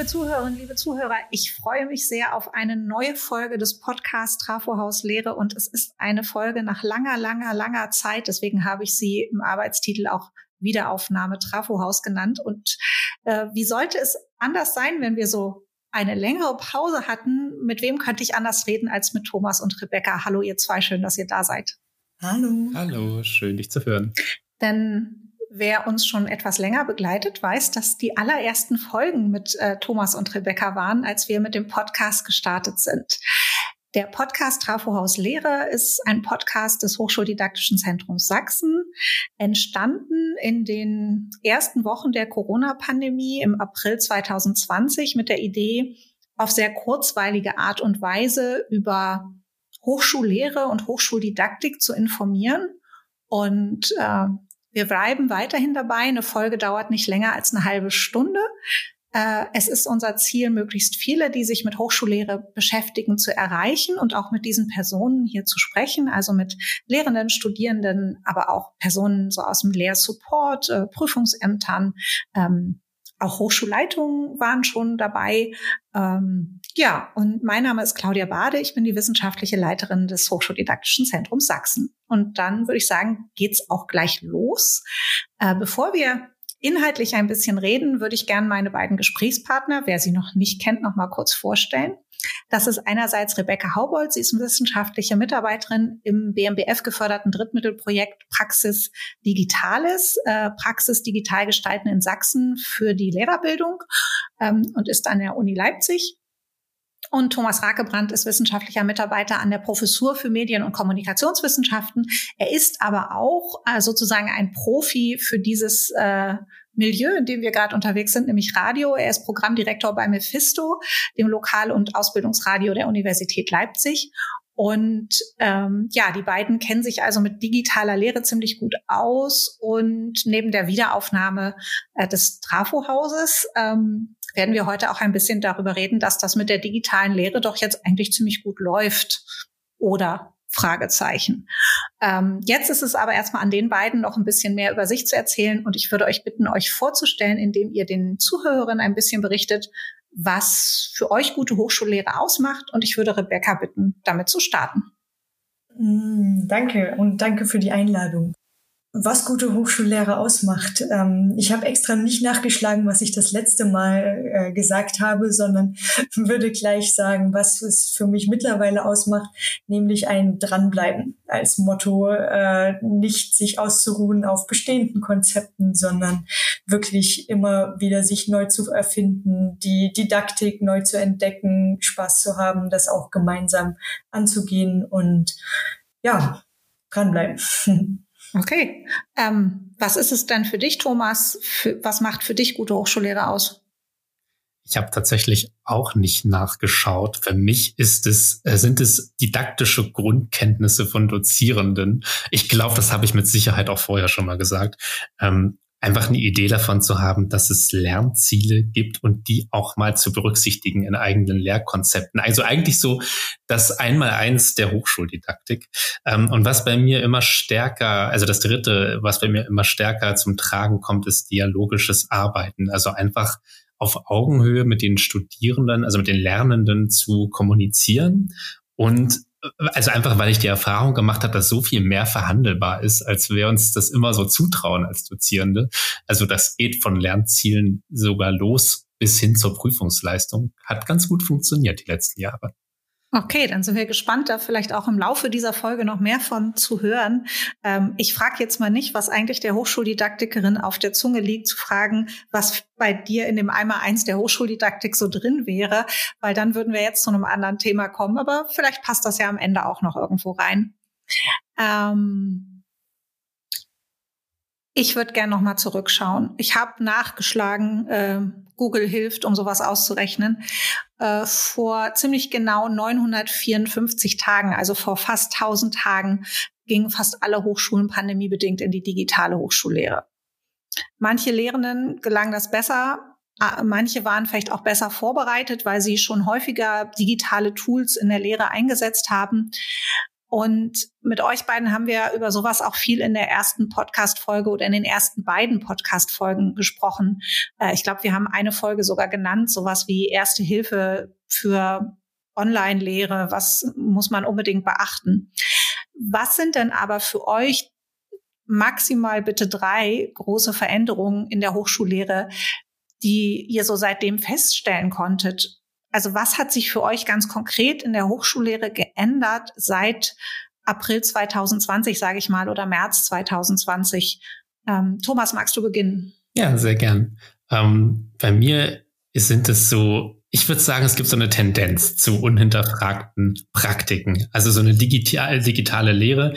Liebe Zuhörerinnen, liebe Zuhörer, ich freue mich sehr auf eine neue Folge des Podcasts Trafo Haus Lehre und es ist eine Folge nach langer Zeit, deswegen habe ich sie im Arbeitstitel auch Wiederaufnahme Trafo Haus genannt und wie sollte es anders sein, wenn wir so eine längere Pause hatten? Mit wem könnte ich anders reden als mit Thomas und Rebekka? Hallo ihr zwei, schön, dass ihr da seid. Hallo. Hallo, schön dich zu hören. Denn wer uns schon etwas länger begleitet, weiß, dass die allerersten Folgen mit Thomas und Rebekka waren, als wir mit dem Podcast gestartet sind. Der Podcast Trafo Haus Lehre ist ein Podcast des Hochschuldidaktischen Zentrums Sachsen, entstanden in den ersten Wochen der Corona-Pandemie im April 2020 mit der Idee, auf sehr kurzweilige Art und Weise über Hochschullehre und Hochschuldidaktik zu informieren und wir bleiben weiterhin dabei. Eine Folge dauert nicht länger als eine halbe Stunde. Es ist unser Ziel, möglichst viele, die sich mit Hochschullehre beschäftigen, zu erreichen und auch mit diesen Personen hier zu sprechen, also mit Lehrenden, Studierenden, aber auch Personen so aus dem Lehrsupport, Prüfungsämtern, auch Hochschulleitungen waren schon dabei. Und mein Name ist Claudia Bade. Ich bin die wissenschaftliche Leiterin des Hochschuldidaktischen Zentrums Sachsen. Und dann würde ich sagen, geht's auch gleich los. Bevor wir inhaltlich ein bisschen reden, würde ich gerne meine beiden Gesprächspartner, wer sie noch nicht kennt, noch mal kurz vorstellen. Das ist einerseits Rebekka Haubold. Sie ist wissenschaftliche Mitarbeiterin im BMBF geförderten Drittmittelprojekt Praxis Digitales, Praxis Digital gestalten in Sachsen für die Lehrerbildung und ist an der Uni Leipzig. Und Thomas Rakebrand ist wissenschaftlicher Mitarbeiter an der Professur für Medien- und Kommunikationswissenschaften. Er ist aber auch sozusagen ein Profi für dieses Milieu, in dem wir gerade unterwegs sind, nämlich Radio. Er ist Programmdirektor bei Mephisto, dem Lokal- und Ausbildungsradio der Universität Leipzig. Und die beiden kennen sich also mit digitaler Lehre ziemlich gut aus. Und neben der Wiederaufnahme des Trafo-Hauses werden wir heute auch ein bisschen darüber reden, dass das mit der digitalen Lehre doch jetzt eigentlich ziemlich gut läuft, oder? Fragezeichen. Jetzt ist es aber erstmal an den beiden noch ein bisschen mehr über sich zu erzählen und ich würde euch bitten, euch vorzustellen, indem ihr den Zuhörerinnen ein bisschen berichtet, was für euch gute Hochschullehre ausmacht und ich würde Rebekka bitten, damit zu starten. Danke und danke für die Einladung. Was gute Hochschullehre ausmacht. Ich habe extra nicht nachgeschlagen, was ich das letzte Mal gesagt habe, sondern würde gleich sagen, was es für mich mittlerweile ausmacht, nämlich ein Dranbleiben als Motto, nicht sich auszuruhen auf bestehenden Konzepten, sondern wirklich immer wieder sich neu zu erfinden, die Didaktik neu zu entdecken, Spaß zu haben, das auch gemeinsam anzugehen und ja, dranbleiben. Okay. Was ist es denn für dich, Thomas? Was macht für dich gute Hochschullehre aus? Ich habe tatsächlich auch nicht nachgeschaut. Für mich sind es didaktische Grundkenntnisse von Dozierenden. Ich glaube, das habe ich mit Sicherheit auch vorher schon mal gesagt. Einfach eine Idee davon zu haben, dass es Lernziele gibt und die auch mal zu berücksichtigen in eigenen Lehrkonzepten. Also eigentlich so das Einmaleins der Hochschuldidaktik. Und was bei mir immer stärker, also das Dritte, was bei mir immer stärker zum Tragen kommt, ist dialogisches Arbeiten. Also einfach auf Augenhöhe mit den Studierenden, also mit den Lernenden zu kommunizieren und also einfach, weil ich die Erfahrung gemacht habe, dass so viel mehr verhandelbar ist, als wir uns das immer so zutrauen als Dozierende. Also das geht von Lernzielen sogar los bis hin zur Prüfungsleistung. Hat ganz gut funktioniert die letzten Jahre. Okay, dann sind wir gespannt, da vielleicht auch im Laufe dieser Folge noch mehr von zu hören. Ich frage jetzt mal nicht, was eigentlich der Hochschuldidaktikerin auf der Zunge liegt, zu fragen, was bei dir in dem Einmaleins der Hochschuldidaktik so drin wäre, weil dann würden wir jetzt zu einem anderen Thema kommen, aber vielleicht passt das ja am Ende auch noch irgendwo rein. Ich würde gerne nochmal zurückschauen. Ich habe nachgeschlagen, Google hilft, um sowas auszurechnen. Vor ziemlich genau 954 Tagen, also vor fast 1000 Tagen, gingen fast alle Hochschulen pandemiebedingt in die digitale Hochschullehre. Manche Lehrenden gelang das besser, manche waren vielleicht auch besser vorbereitet, weil sie schon häufiger digitale Tools in der Lehre eingesetzt haben. Und mit euch beiden haben wir über sowas auch viel in der ersten Podcast-Folge oder in den ersten beiden Podcast-Folgen gesprochen. Ich glaube, wir haben eine Folge sogar genannt, sowas wie Erste Hilfe für Online-Lehre. Was muss man unbedingt beachten? Was sind denn aber für euch maximal bitte 3 große Veränderungen in der Hochschullehre, die ihr so seitdem feststellen konntet? Also was hat sich für euch ganz konkret in der Hochschullehre geändert seit April 2020, sage ich mal, oder März 2020? Thomas, magst du beginnen? Ja, sehr gern. Bei mir sind es so, ich würde sagen, es gibt so eine Tendenz zu unhinterfragten Praktiken. Also so eine digitale Lehre,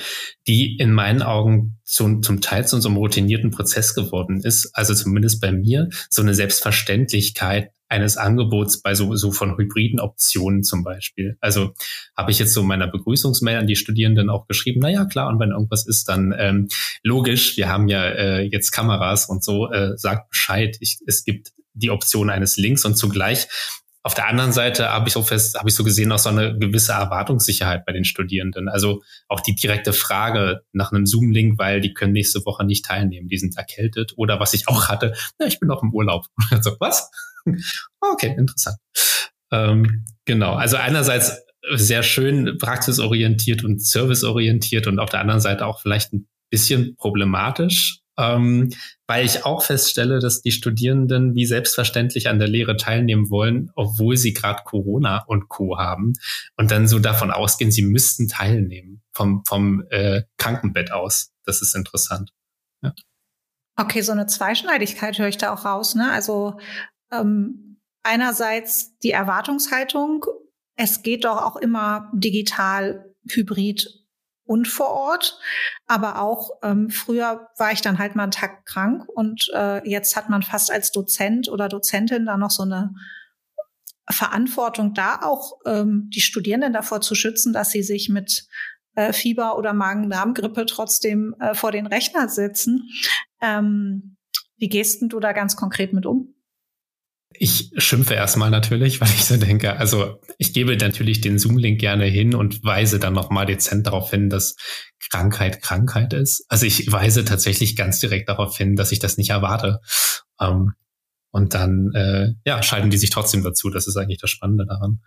die in meinen Augen zum Teil zu unserem routinierten Prozess geworden ist. Also zumindest bei mir so eine Selbstverständlichkeit eines Angebots bei so von hybriden Optionen zum Beispiel. Also habe ich jetzt so in meiner Begrüßungsmail an die Studierenden auch geschrieben, naja, klar, und wenn irgendwas ist, dann logisch, wir haben ja jetzt Kameras und so, sagt Bescheid. Es gibt die Option eines Links und zugleich auf der anderen Seite habe ich so gesehen auch so eine gewisse Erwartungssicherheit bei den Studierenden. Also auch die direkte Frage nach einem Zoom-Link, weil die können nächste Woche nicht teilnehmen, die sind erkältet. Oder was ich auch hatte, na, ich bin auch im Urlaub. Also, was? Okay, interessant. Genau, also einerseits sehr schön praxisorientiert und serviceorientiert und auf der anderen Seite auch vielleicht ein bisschen problematisch. Weil ich auch feststelle, dass die Studierenden wie selbstverständlich an der Lehre teilnehmen wollen, obwohl sie gerade Corona und Co. haben und dann so davon ausgehen, sie müssten teilnehmen vom Krankenbett aus. Das ist interessant. Ja. Okay, so eine Zweischneidigkeit höre ich da auch raus, ne? Also einerseits die Erwartungshaltung, es geht doch auch immer digital, hybrid und vor Ort, aber auch früher war ich dann halt mal einen Tag krank und jetzt hat man fast als Dozent oder Dozentin dann noch so eine Verantwortung da, auch die Studierenden davor zu schützen, dass sie sich mit Fieber oder Magen-Darm-Grippe trotzdem vor den Rechner sitzen. Wie gehst denn du da ganz konkret mit um? Ich schimpfe erstmal natürlich, weil ich so denke, also ich gebe natürlich den Zoom-Link gerne hin und weise dann nochmal dezent darauf hin, dass Krankheit ist. Also ich weise tatsächlich ganz direkt darauf hin, dass ich das nicht erwarte. Und dann schalten die sich trotzdem dazu. Das ist eigentlich das Spannende daran.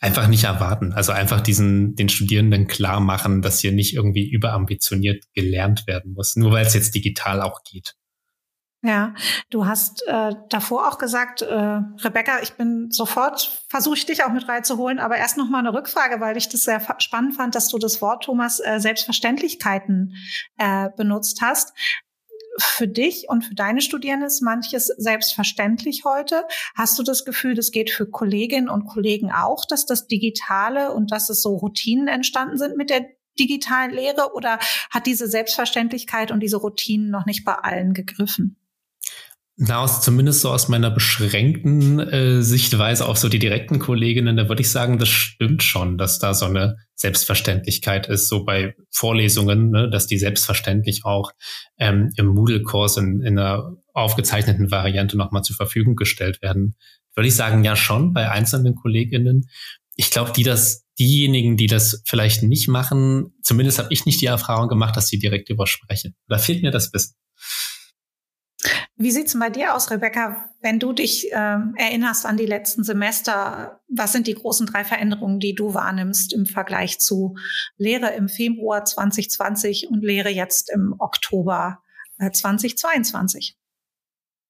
Einfach nicht erwarten. Also einfach den Studierenden klar machen, dass hier nicht irgendwie überambitioniert gelernt werden muss, nur weil es jetzt digital auch geht. Ja, du hast davor auch gesagt, Rebekka, versuche ich dich auch mit reinzuholen, aber erst noch mal eine Rückfrage, weil ich das sehr spannend fand, dass du das Wort, Thomas, Selbstverständlichkeiten benutzt hast. Für dich und für deine Studierenden ist manches selbstverständlich heute. Hast du das Gefühl, das geht für Kolleginnen und Kollegen auch, dass das Digitale und dass es so Routinen entstanden sind mit der digitalen Lehre, oder hat diese Selbstverständlichkeit und diese Routinen noch nicht bei allen gegriffen? Na, zumindest so aus meiner beschränkten Sichtweise auf so die direkten Kolleginnen, da würde ich sagen, das stimmt schon, dass da so eine Selbstverständlichkeit ist, so bei Vorlesungen, ne, dass die selbstverständlich auch im Moodle-Kurs in einer aufgezeichneten Variante nochmal zur Verfügung gestellt werden. Würde ich sagen, ja schon, bei einzelnen Kolleginnen. Ich glaube, diejenigen, die das vielleicht nicht machen, zumindest habe ich nicht die Erfahrung gemacht, dass sie direkt darüber sprechen. Da fehlt mir das Wissen. Wie sieht es bei dir aus, Rebekka, wenn du dich erinnerst an die letzten Semester? Was sind die großen 3 Veränderungen, die du wahrnimmst im Vergleich zu Lehre im Februar 2020 und Lehre jetzt im Oktober 2022?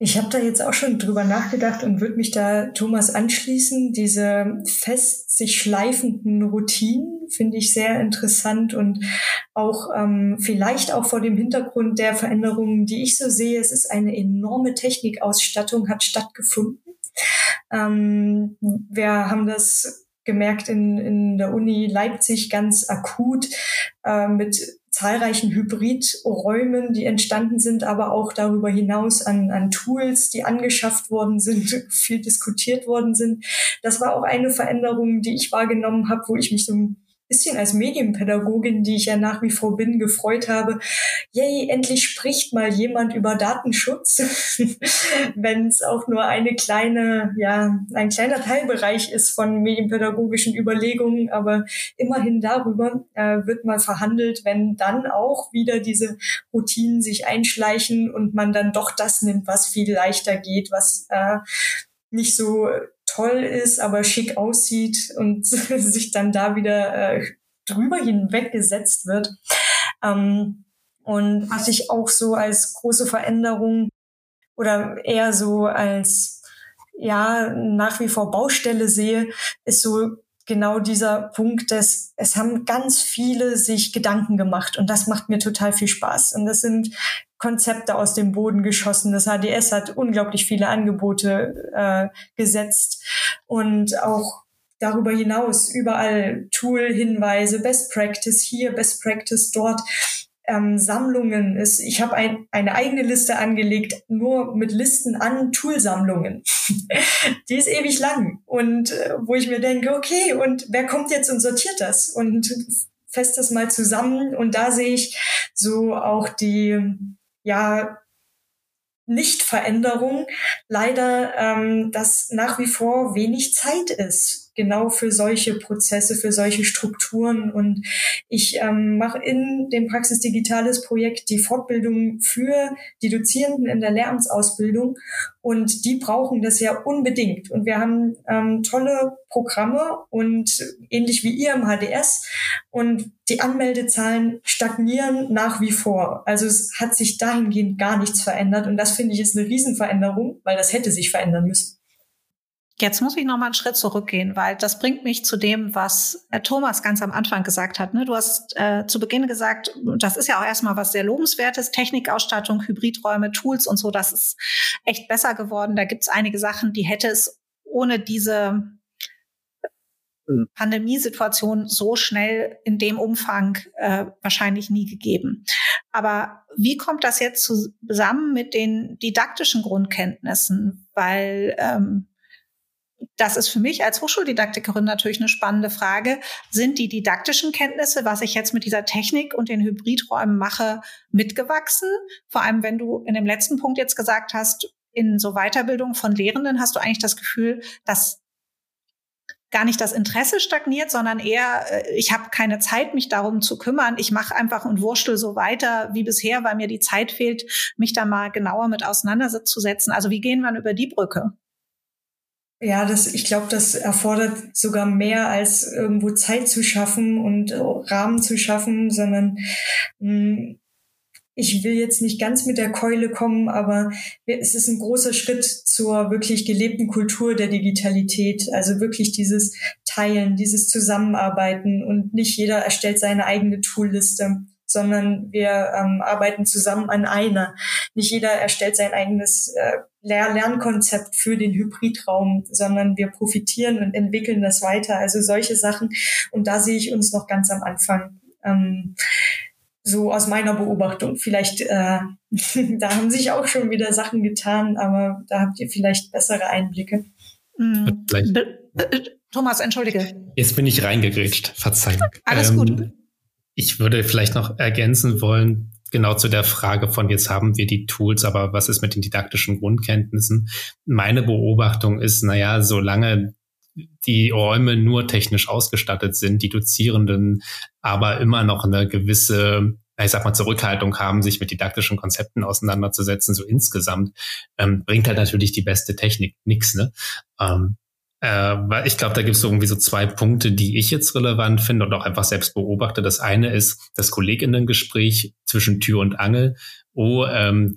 Ich habe da jetzt auch schon drüber nachgedacht und würde mich da Thomas anschließen. Diese fest sich schleifenden Routinen finde ich sehr interessant und auch vielleicht auch vor dem Hintergrund der Veränderungen, die ich so sehe. Es ist eine enorme Technikausstattung, hat stattgefunden. Wir haben das gemerkt in der Uni Leipzig ganz akut mit zahlreichen Hybridräumen, die entstanden sind, aber auch darüber hinaus an Tools, die angeschafft worden sind, viel diskutiert worden sind. Das war auch eine Veränderung, die ich wahrgenommen habe, wo ich mich so ein bisschen als Medienpädagogin, die ich ja nach wie vor bin, gefreut habe. Yay, endlich spricht mal jemand über Datenschutz, wenn es auch nur eine kleine, ja, ein kleiner Teilbereich ist von medienpädagogischen Überlegungen, aber immerhin darüber wird mal verhandelt, wenn dann auch wieder diese Routinen sich einschleichen und man dann doch das nimmt, was viel leichter geht, was nicht so toll ist, aber schick aussieht und sich dann da wieder drüber hinweggesetzt wird. Und was ich auch so als große Veränderung oder eher so als ja nach wie vor Baustelle sehe, ist so genau dieser Punkt, dass es haben ganz viele sich Gedanken gemacht und das macht mir total viel Spaß. Und das sind Konzepte aus dem Boden geschossen. Das HDS hat unglaublich viele Angebote gesetzt und auch darüber hinaus überall Tool-Hinweise, Best Practice hier, Best Practice dort, Sammlungen. Ich habe eine eigene Liste angelegt, nur mit Listen an Toolsammlungen. Die ist ewig lang und wo ich mir denke, okay, und wer kommt jetzt und sortiert das? Und fasst das mal zusammen und da sehe ich so auch die ja Nicht-Veränderung leider, dass nach wie vor wenig Zeit ist, genau für solche Prozesse, für solche Strukturen. Und ich mache in dem Praxis Digitales Projekt die Fortbildung für die Dozierenden in der Lehramtsausbildung und die brauchen das ja unbedingt. Und wir haben tolle Programme und ähnlich wie ihr im HDS und die Anmeldezahlen stagnieren nach wie vor. Also es hat sich dahingehend gar nichts verändert und das finde ich ist eine Riesenveränderung, weil das hätte sich verändern müssen. Jetzt muss ich noch mal einen Schritt zurückgehen, weil das bringt mich zu dem, was Thomas ganz am Anfang gesagt hat. Du hast zu Beginn gesagt, das ist ja auch erstmal was sehr Lobenswertes, Technikausstattung, Hybridräume, Tools und so, das ist echt besser geworden. Da gibt es einige Sachen, die hätte es ohne diese Pandemiesituation so schnell in dem Umfang wahrscheinlich nie gegeben. Aber wie kommt das jetzt zusammen mit den didaktischen Grundkenntnissen? Weil das ist für mich als Hochschuldidaktikerin natürlich eine spannende Frage. Sind die didaktischen Kenntnisse, was ich jetzt mit dieser Technik und den Hybridräumen mache, mitgewachsen? Vor allem, wenn du in dem letzten Punkt jetzt gesagt hast, in so Weiterbildung von Lehrenden hast du eigentlich das Gefühl, dass gar nicht das Interesse stagniert, sondern eher, ich habe keine Zeit, mich darum zu kümmern. Ich mache einfach und wurschtel so weiter wie bisher, weil mir die Zeit fehlt, mich da mal genauer mit auseinanderzusetzen. Also wie gehen wir über die Brücke? Ja, ich glaube, das erfordert sogar mehr als irgendwo Zeit zu schaffen und Rahmen zu schaffen, sondern ich will jetzt nicht ganz mit der Keule kommen, aber es ist ein großer Schritt zur wirklich gelebten Kultur der Digitalität. Also wirklich dieses Teilen, dieses Zusammenarbeiten und nicht jeder erstellt seine eigene Toolliste, sondern wir arbeiten zusammen an einer. Nicht jeder erstellt sein eigenes Lernkonzept für den Hybridraum, sondern wir profitieren und entwickeln das weiter. Also solche Sachen. Und da sehe ich uns noch ganz am Anfang. So aus meiner Beobachtung. Vielleicht, da haben sich auch schon wieder Sachen getan, aber da habt ihr vielleicht bessere Einblicke. Mhm. Thomas, entschuldige. Jetzt bin ich reingegrätscht. Verzeihung. Alles gut. Ich würde vielleicht noch ergänzen wollen, genau zu der Frage von jetzt haben wir die Tools, aber was ist mit den didaktischen Grundkenntnissen? Meine Beobachtung ist, naja, solange die Räume nur technisch ausgestattet sind, die Dozierenden aber immer noch eine gewisse, ich sag mal, Zurückhaltung haben, sich mit didaktischen Konzepten auseinanderzusetzen, so insgesamt, bringt halt natürlich die beste Technik nichts, ne? Ich glaube, da gibt es irgendwie so zwei Punkte, die ich jetzt relevant finde und auch einfach selbst beobachte. Das eine ist das KollegInnen-Gespräch zwischen Tür und Angel. Oh,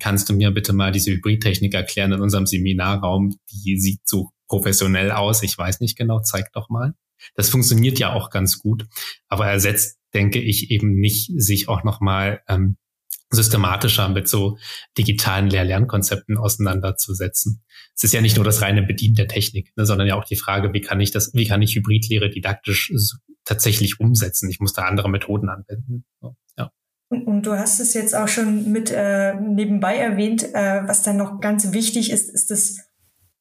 kannst du mir bitte mal diese Hybridtechnik erklären in unserem Seminarraum? Die sieht so professionell aus. Ich weiß nicht genau, zeig doch mal. Das funktioniert ja auch ganz gut, aber ersetzt, denke ich, eben nicht sich auch nochmal systematischer mit so digitalen Lehr-Lernkonzepten auseinanderzusetzen. Es ist ja nicht nur das reine Bedienen der Technik, ne, sondern ja auch die Frage, wie kann ich Hybridlehre didaktisch tatsächlich umsetzen? Ich muss da andere Methoden anwenden. So, ja. Und du hast es jetzt auch schon mit nebenbei erwähnt, was dann noch ganz wichtig ist, ist das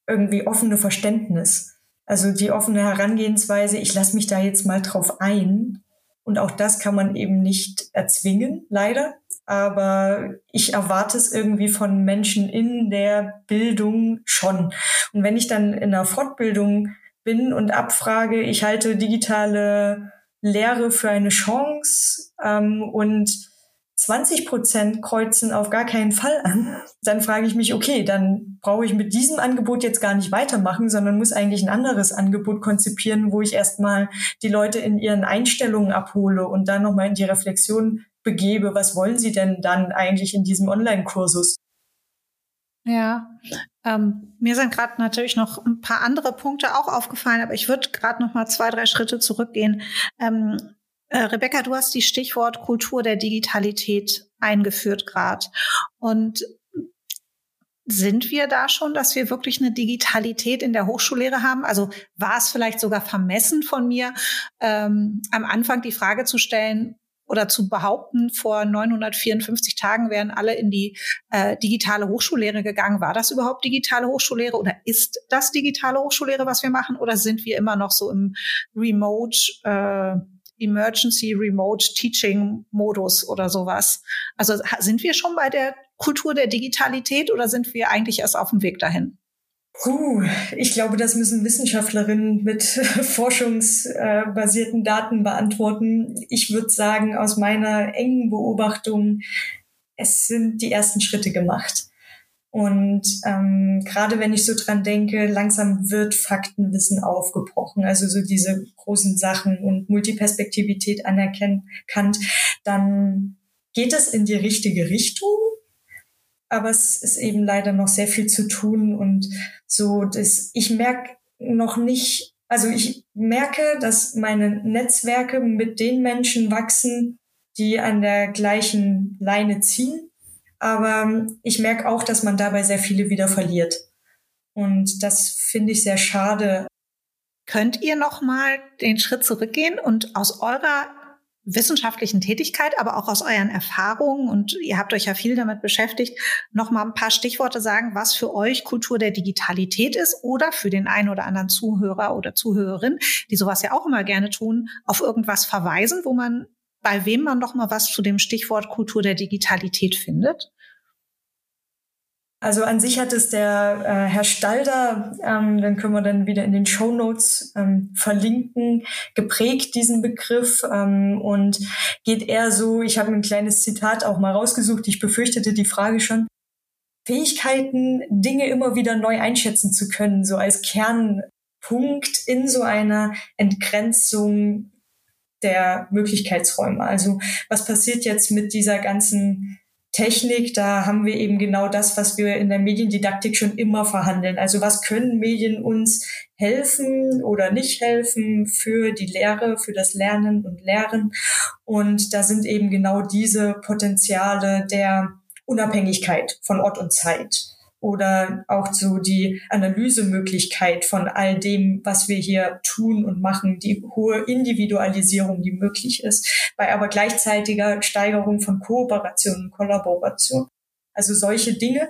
irgendwie offene Verständnis. Also die offene Herangehensweise, ich lasse mich da jetzt mal drauf ein Und auch das kann man eben nicht erzwingen, leider. Aber ich erwarte es irgendwie von Menschen in der Bildung schon. Und wenn ich dann in einer Fortbildung bin und abfrage, ich halte digitale Lehre für eine Chance und 20% kreuzen auf gar keinen Fall an, dann frage ich mich, okay, dann brauche ich mit diesem Angebot jetzt gar nicht weitermachen, sondern muss eigentlich ein anderes Angebot konzipieren, wo ich erstmal die Leute in ihren Einstellungen abhole und dann nochmal in die Reflexion begebe, was wollen sie denn dann eigentlich in diesem Online-Kursus? Ja, mir sind gerade natürlich noch ein paar andere Punkte auch aufgefallen, aber ich würde gerade noch mal 2-3 Schritte zurückgehen. Rebekka, du hast die Stichwort Kultur der Digitalität eingeführt gerade. Und sind wir da schon, dass wir wirklich eine Digitalität in der Hochschullehre haben? Also war es vielleicht sogar vermessen von mir, am Anfang die Frage zu stellen, oder zu behaupten, vor 954 Tagen wären alle in die digitale Hochschullehre gegangen. War das überhaupt digitale Hochschullehre oder ist das digitale Hochschullehre, was wir machen? Oder sind wir immer noch so im Emergency Remote Teaching Modus oder sowas? Also sind wir schon bei der Kultur der Digitalität oder sind wir eigentlich erst auf dem Weg dahin? Ich glaube, das müssen Wissenschaftlerinnen mit forschungsbasierten Daten beantworten. Ich würde sagen, aus meiner engen Beobachtung, es sind die ersten Schritte gemacht. Und gerade wenn ich so dran denke, langsam wird Faktenwissen aufgebrochen, also so diese großen Sachen und Multiperspektivität anerkannt, dann geht es in die richtige Richtung. Aber es ist eben leider noch sehr viel zu tun und so, ich merke, dass meine Netzwerke mit den Menschen wachsen, die an der gleichen Leine ziehen. Aber ich merke auch, dass man dabei sehr viele wieder verliert. Und das finde ich sehr schade. Könnt ihr nochmal den Schritt zurückgehen und aus eurer wissenschaftlichen Tätigkeit, aber auch aus euren Erfahrungen, und ihr habt euch ja viel damit beschäftigt, noch mal ein paar Stichworte sagen, was für euch Kultur der Digitalität ist oder für den einen oder anderen Zuhörer oder Zuhörerin, die sowas ja auch immer gerne tun, auf irgendwas verweisen, wo man, bei wem man noch mal was zu dem Stichwort Kultur der Digitalität findet? Also an sich hat es der Herr Stalder, den können wir dann wieder in den Shownotes verlinken, geprägt, diesen Begriff, und geht eher so, ich habe ein kleines Zitat auch mal rausgesucht, ich befürchtete die Frage schon, Fähigkeiten, Dinge immer wieder neu einschätzen zu können, so als Kernpunkt in so einer Entgrenzung der Möglichkeitsräume. Also was passiert jetzt mit dieser ganzen Technik, da haben wir eben genau das, was wir in der Mediendidaktik schon immer verhandeln. Also was können Medien uns helfen oder nicht helfen für die Lehre, für das Lernen und Lehren? Und da sind eben genau diese Potenziale der Unabhängigkeit von Ort und Zeit oder auch so die Analysemöglichkeit von all dem, was wir hier tun und machen, die hohe Individualisierung, die möglich ist, bei aber gleichzeitiger Steigerung von Kooperation und Kollaboration. Also solche Dinge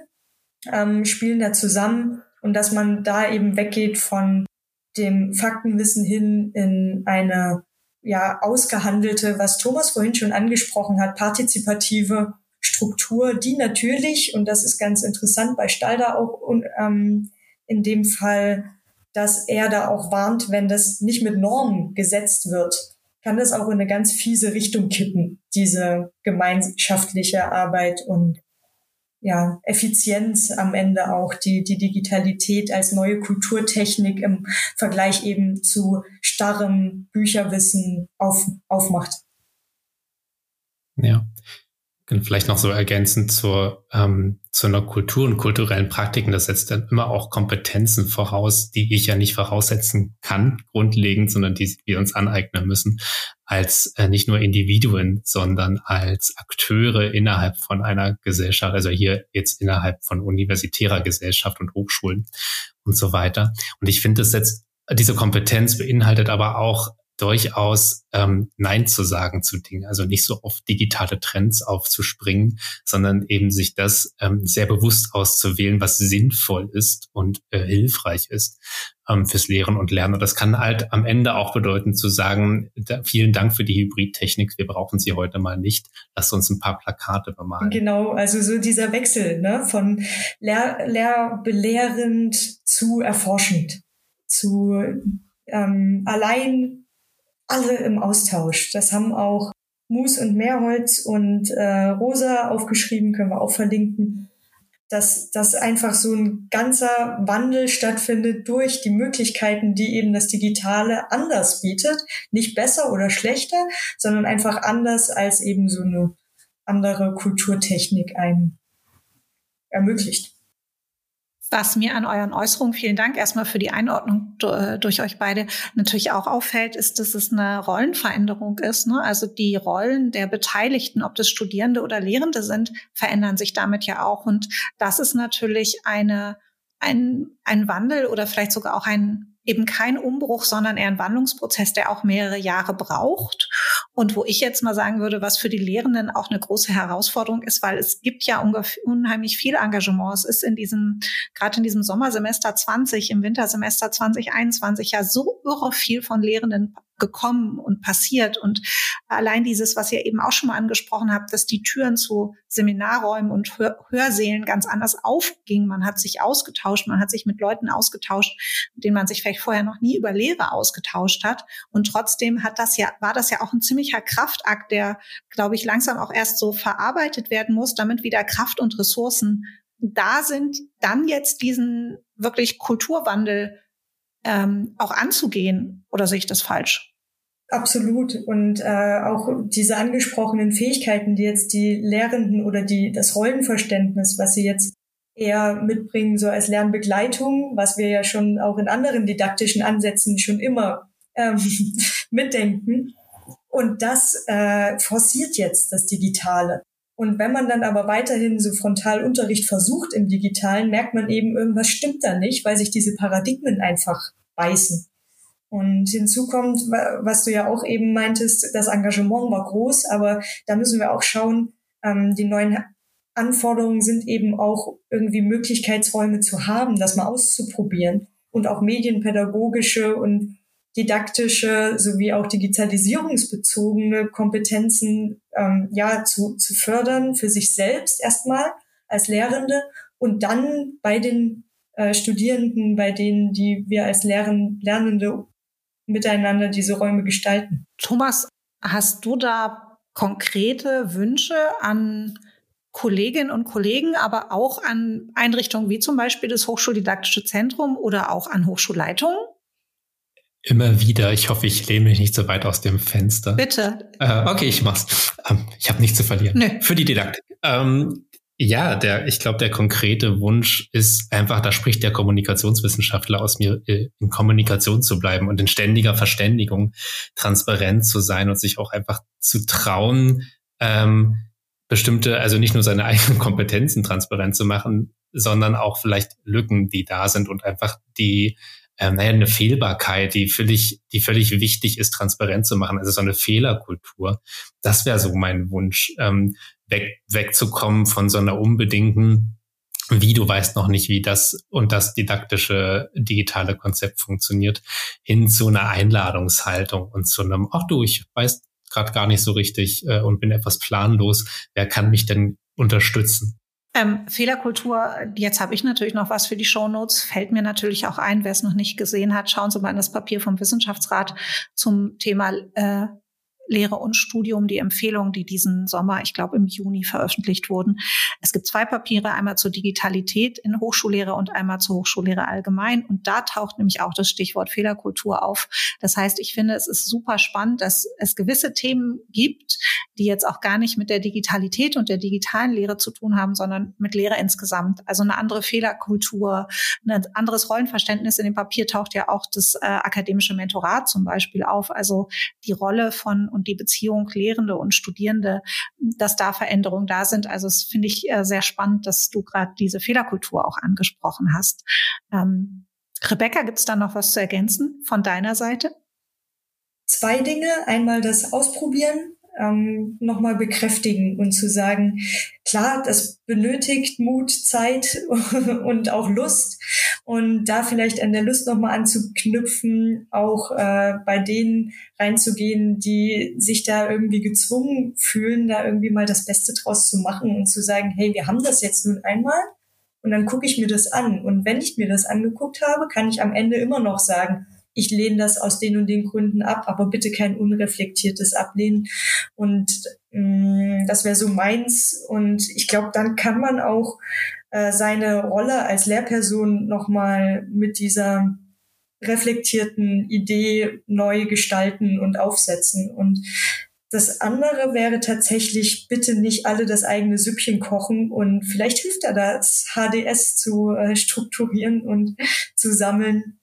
spielen da zusammen und dass man da eben weggeht von dem Faktenwissen hin in eine ausgehandelte, was Thomas vorhin schon angesprochen hat, partizipative Struktur, die natürlich, und das ist ganz interessant bei Stalder auch in dem Fall, dass er da auch warnt, wenn das nicht mit Normen gesetzt wird, kann das auch in eine ganz fiese Richtung kippen, diese gemeinschaftliche Arbeit und Effizienz am Ende auch, die Digitalität als neue Kulturtechnik im Vergleich eben zu starrem Bücherwissen aufmacht. Ja. Vielleicht noch so ergänzend zu einer Kultur und kulturellen Praktiken, das setzt dann immer auch Kompetenzen voraus, die ich ja nicht voraussetzen kann, grundlegend, sondern die wir uns aneignen müssen, als nicht nur Individuen, sondern als Akteure innerhalb von einer Gesellschaft, also hier jetzt innerhalb von universitärer Gesellschaft und Hochschulen und so weiter. Und ich finde, diese Kompetenz beinhaltet aber auch durchaus Nein zu sagen zu Dingen, also nicht so oft digitale Trends aufzuspringen, sondern eben sich das sehr bewusst auszuwählen, was sinnvoll ist und hilfreich ist fürs Lehren und Lernen. Und das kann halt am Ende auch bedeuten zu sagen, vielen Dank für die Hybridtechnik, wir brauchen sie heute mal nicht, lasst uns ein paar Plakate bemalen. Genau, also so dieser Wechsel, ne, von belehrend zu erforschend, zu allein alle im Austausch. Das haben auch Moos und Meerholz und Rosa aufgeschrieben, können wir auch verlinken, dass einfach so ein ganzer Wandel stattfindet durch die Möglichkeiten, die eben das Digitale anders bietet. Nicht besser oder schlechter, sondern einfach anders, als eben so eine andere Kulturtechnik einem ermöglicht. Was mir an euren Äußerungen, vielen Dank erstmal für die Einordnung durch euch beide, natürlich auch auffällt, ist, dass es eine Rollenveränderung ist, ne? Also die Rollen der Beteiligten, ob das Studierende oder Lehrende sind, verändern sich damit ja auch. Und das ist natürlich ein Wandel oder vielleicht sogar auch eben kein Umbruch, sondern eher ein Wandlungsprozess, der auch mehrere Jahre braucht. Und wo ich jetzt mal sagen würde, was für die Lehrenden auch eine große Herausforderung ist, weil es gibt ja unheimlich viel Engagement. Es ist gerade in diesem Sommersemester 20, im Wintersemester 2021 ja so irre viel von Lehrenden gekommen und passiert. Und allein dieses, was ihr eben auch schon mal angesprochen habt, dass die Türen zu Seminarräumen und Hörsälen ganz anders aufgingen. Man hat sich ausgetauscht, man hat sich mit Leuten ausgetauscht, mit denen man sich vielleicht vorher noch nie über Lehre ausgetauscht hat. Und trotzdem war das ja auch ein ziemlicher Kraftakt, der, glaube ich, langsam auch erst so verarbeitet werden muss, damit wieder Kraft und Ressourcen da sind, dann jetzt diesen wirklich Kulturwandel auch anzugehen. Oder sehe ich das falsch? Absolut. Und auch diese angesprochenen Fähigkeiten, die jetzt die Lehrenden oder das Rollenverständnis, was sie jetzt eher mitbringen, so als Lernbegleitung, was wir ja schon auch in anderen didaktischen Ansätzen schon immer mitdenken. Und das forciert jetzt das Digitale. Und wenn man dann aber weiterhin so Frontalunterricht versucht im Digitalen, merkt man eben, irgendwas stimmt da nicht, weil sich diese Paradigmen einfach beißen. Und hinzu kommt, was du ja auch eben meintest, das Engagement war groß, aber da müssen wir auch schauen, die neuen Anforderungen sind eben auch irgendwie Möglichkeitsräume zu haben, das mal auszuprobieren und auch medienpädagogische und didaktische sowie auch digitalisierungsbezogene Kompetenzen zu fördern für sich selbst erstmal als Lehrende und dann bei den Studierenden, bei denen, die wir als Lernende miteinander diese Räume gestalten. Thomas, hast du da konkrete Wünsche an Kolleginnen und Kollegen, aber auch an Einrichtungen wie zum Beispiel das Hochschuldidaktische Zentrum oder auch an Hochschulleitungen? Immer wieder. Ich hoffe, ich lehne mich nicht so weit aus dem Fenster. Bitte. Okay, ich mach's. Ich habe nichts zu verlieren. Nö. Für die Didaktik. Ich glaube, der konkrete Wunsch ist einfach, da spricht der Kommunikationswissenschaftler aus mir, in Kommunikation zu bleiben und in ständiger Verständigung transparent zu sein und sich auch einfach zu trauen, bestimmte, also nicht nur seine eigenen Kompetenzen transparent zu machen, sondern auch vielleicht Lücken, die da sind und einfach eine Fehlbarkeit, die völlig wichtig ist, transparent zu machen. Also so eine Fehlerkultur, das wäre so mein Wunsch, wegzukommen von so einer unbedingten, wie du weißt noch nicht, wie das und das didaktische digitale Konzept funktioniert, hin zu einer Einladungshaltung und zu einem, ach du, ich weiß gerade gar nicht so richtig und bin etwas planlos, wer kann mich denn unterstützen? Fehlerkultur, jetzt habe ich natürlich noch was für die Shownotes, fällt mir natürlich auch ein, wer es noch nicht gesehen hat, schauen Sie mal in das Papier vom Wissenschaftsrat zum Thema Lehre und Studium, die Empfehlungen, die diesen Sommer, ich glaube im Juni, veröffentlicht wurden. Es gibt 2 Papiere, einmal zur Digitalität in Hochschullehre und einmal zur Hochschullehre allgemein. Und da taucht nämlich auch das Stichwort Fehlerkultur auf. Das heißt, ich finde, es ist super spannend, dass es gewisse Themen gibt, die jetzt auch gar nicht mit der Digitalität und der digitalen Lehre zu tun haben, sondern mit Lehre insgesamt. Also eine andere Fehlerkultur, ein anderes Rollenverständnis. In dem Papier taucht ja auch das akademische Mentorat zum Beispiel auf. Also die Rolle von und die Beziehung Lehrende und Studierende, dass da Veränderungen da sind. Also es finde ich sehr spannend, dass du gerade diese Fehlerkultur auch angesprochen hast. Rebekka, gibt es da noch was zu ergänzen von deiner Seite? zwei Dinge. Einmal das Ausprobieren, nochmal bekräftigen und zu sagen, klar, das benötigt Mut, Zeit und auch Lust. Und da vielleicht an der Lust nochmal anzuknüpfen, auch bei denen reinzugehen, die sich da irgendwie gezwungen fühlen, da irgendwie mal das Beste draus zu machen und zu sagen, hey, wir haben das jetzt nun einmal und dann gucke ich mir das an. Und wenn ich mir das angeguckt habe, kann ich am Ende immer noch sagen, ich lehne das aus den und den Gründen ab, aber bitte kein unreflektiertes Ablehnen. Und das wäre so meins. Und ich glaube, dann kann man auch seine Rolle als Lehrperson nochmal mit dieser reflektierten Idee neu gestalten und aufsetzen. Und das andere wäre tatsächlich, bitte nicht alle das eigene Süppchen kochen, und vielleicht hilft das HDS zu strukturieren und zu sammeln.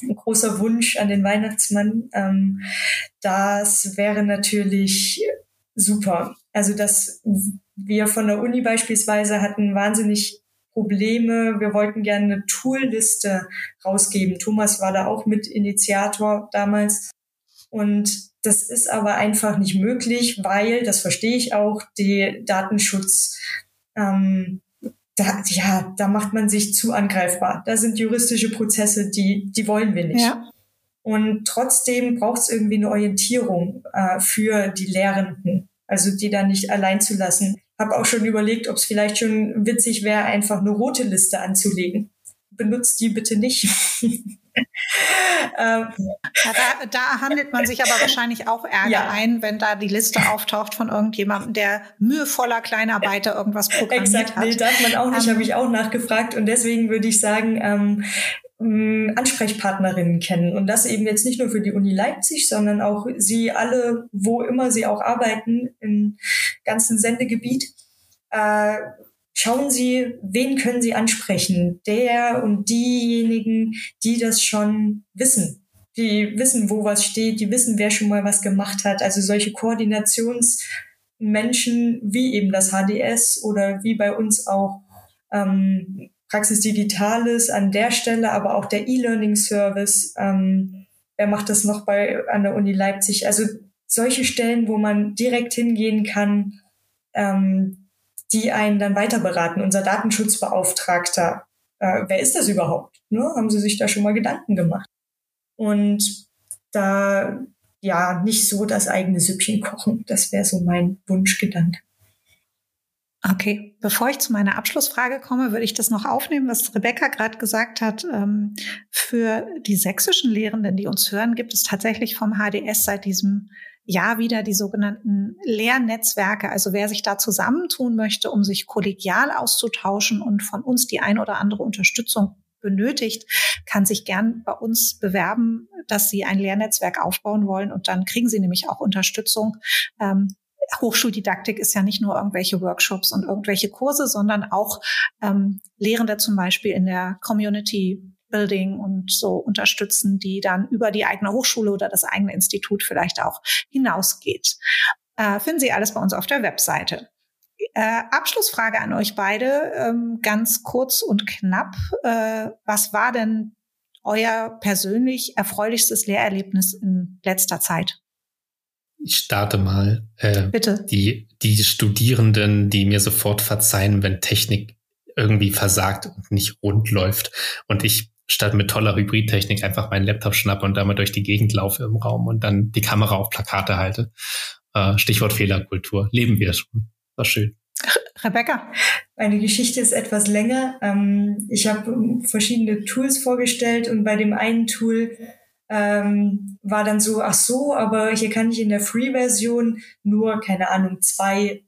Ein großer Wunsch an den Weihnachtsmann. Das wäre natürlich super. Also, dass wir von der Uni beispielsweise hatten wahnsinnig Probleme. Wir wollten gerne eine Toolliste rausgeben. Thomas war da auch mit Initiator damals. Und das ist aber einfach nicht möglich, weil, das verstehe ich auch, die Datenschutz, da macht man sich zu angreifbar. Da sind juristische Prozesse, die wollen wir nicht. Ja. Und trotzdem braucht es irgendwie eine Orientierung für die Lehrenden, also die da nicht allein zu lassen. Habe auch schon überlegt, ob es vielleicht schon witzig wäre, einfach eine rote Liste anzulegen. Benutzt die bitte nicht. Da handelt man sich aber wahrscheinlich auch Ärger ein, wenn da die Liste auftaucht von irgendjemandem, der mühevoller Kleinarbeiter irgendwas programmiert hat. Nee, darf man auch nicht, habe ich auch nachgefragt. Und deswegen würde ich sagen, Ansprechpartnerinnen kennen. Und das eben jetzt nicht nur für die Uni Leipzig, sondern auch sie alle, wo immer sie auch arbeiten, im ganzen Sendegebiet, schauen Sie, wen können Sie ansprechen? Der und diejenigen, die das schon wissen. Die wissen, wo was steht, die wissen, wer schon mal was gemacht hat. Also solche Koordinationsmenschen wie eben das HDS oder wie bei uns auch Praxis Digitales an der Stelle, aber auch der E-Learning-Service. Wer macht das noch an der Uni Leipzig? Also solche Stellen, wo man direkt hingehen kann, die einen dann weiter beraten. Unser Datenschutzbeauftragter, wer ist das überhaupt? Ne? Haben Sie sich da schon mal Gedanken gemacht? Und da nicht so das eigene Süppchen kochen, das wäre so mein Wunschgedanke. Okay, bevor ich zu meiner Abschlussfrage komme, würde ich das noch aufnehmen, was Rebekka gerade gesagt hat. Für die sächsischen Lehrenden, die uns hören, gibt es tatsächlich vom HDS seit diesem Jahr wieder die sogenannten LehrNetzwerke. Also wer sich da zusammentun möchte, um sich kollegial auszutauschen und von uns die ein oder andere Unterstützung benötigt, kann sich gern bei uns bewerben, dass sie ein LehrNetzwerk aufbauen wollen, und dann kriegen sie nämlich auch Unterstützung. Hochschuldidaktik ist ja nicht nur irgendwelche Workshops und irgendwelche Kurse, sondern auch Lehrende zum Beispiel in der Community Building und so unterstützen, die dann über die eigene Hochschule oder das eigene Institut vielleicht auch hinausgeht. Finden Sie alles bei uns auf der Webseite. Abschlussfrage an euch beide, ganz kurz und knapp. Was war denn euer persönlich erfreulichstes Lehrerlebnis in letzter Zeit? Ich starte mal. Bitte. Die Studierenden, die mir sofort verzeihen, wenn Technik irgendwie versagt und nicht rund läuft. Und ich statt mit toller Hybridtechnik einfach meinen Laptop schnappe und damit durch die Gegend laufe im Raum und dann die Kamera auf Plakate halte. Stichwort Fehlerkultur. Leben wir schon. War schön. Rebekka? Meine Geschichte ist etwas länger. Ich habe verschiedene Tools vorgestellt, und bei dem einen Tool war dann so, ach so, aber hier kann ich in der Free-Version nur, keine Ahnung, 2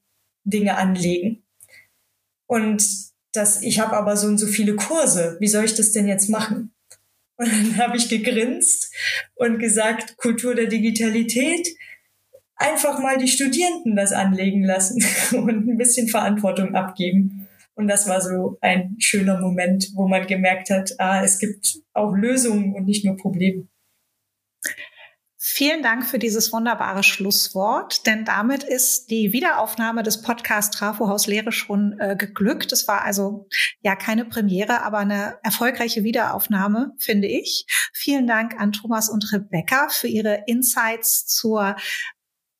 Dinge anlegen. Und ich habe aber so und so viele Kurse, wie soll ich das denn jetzt machen? Und dann habe ich gegrinst und gesagt, Kultur der Digitalität, einfach mal die Studierenden das anlegen lassen und ein bisschen Verantwortung abgeben. Und das war so ein schöner Moment, wo man gemerkt hat, es gibt auch Lösungen und nicht nur Probleme. Vielen Dank für dieses wunderbare Schlusswort, denn damit ist die Wiederaufnahme des Podcasts Trafo Haus Lehre schon geglückt. Es war also ja keine Premiere, aber eine erfolgreiche Wiederaufnahme, finde ich. Vielen Dank an Thomas und Rebekka für ihre Insights zur,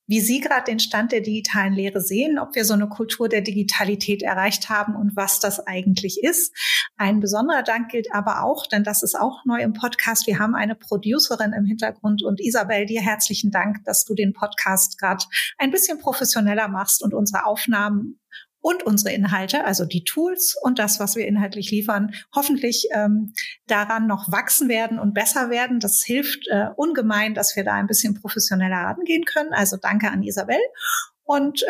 wie Sie gerade den Stand der digitalen Lehre sehen, ob wir so eine Kultur der Digitalität erreicht haben und was das eigentlich ist. Ein besonderer Dank gilt aber auch, denn das ist auch neu im Podcast. Wir haben eine Producerin im Hintergrund und Isabel, dir herzlichen Dank, dass du den Podcast gerade ein bisschen professioneller machst und unsere Aufnahmen und unsere Inhalte, also die Tools und das, was wir inhaltlich liefern, hoffentlich daran noch wachsen werden und besser werden. Das hilft ungemein, dass wir da ein bisschen professioneller rangehen können. Also danke an Isabel. Und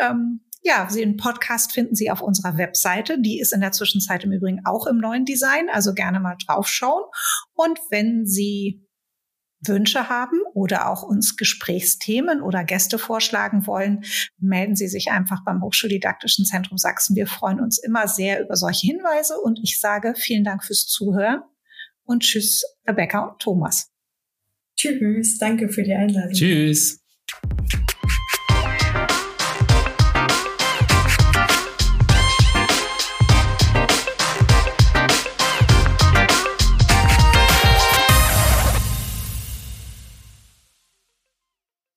den Podcast finden Sie auf unserer Webseite. Die ist in der Zwischenzeit im Übrigen auch im neuen Design, also gerne mal draufschauen. Und wenn Sie Wünsche haben oder auch uns Gesprächsthemen oder Gäste vorschlagen wollen, melden Sie sich einfach beim Hochschuldidaktischen Zentrum Sachsen. Wir freuen uns immer sehr über solche Hinweise und ich sage vielen Dank fürs Zuhören und tschüss, Rebekka und Thomas. Tschüss, danke für die Einladung. Tschüss.